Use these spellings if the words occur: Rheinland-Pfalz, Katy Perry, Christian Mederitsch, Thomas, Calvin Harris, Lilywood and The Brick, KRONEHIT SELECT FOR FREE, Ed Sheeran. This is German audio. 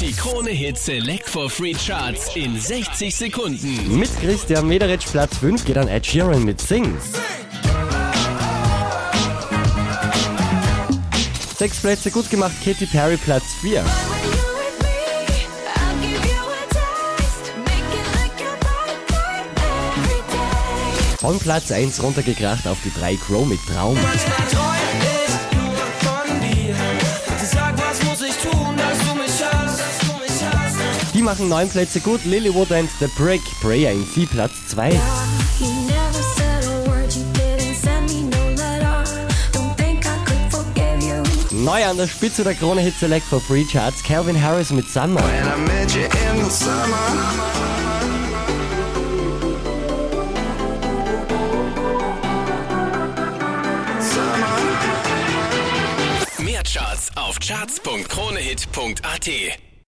Die KRONEHIT Select for Free Charts in 60 Sekunden. Mit Christian Mederitsch Platz 5 geht an Ed Sheeran mit Sing. 6 Plätze gut gemacht, Katy Perry Platz 4. Von Platz 1 runtergekracht auf die 3 Crow mit Traum. Die machen 9 Plätze gut, Lilywood and The Brick, Prayer in C Platz 2. Neu an der Spitze der KRONEHIT Select for Free Charts, Calvin Harris mit Summer. Mehr Charts auf charts.kronehit.at.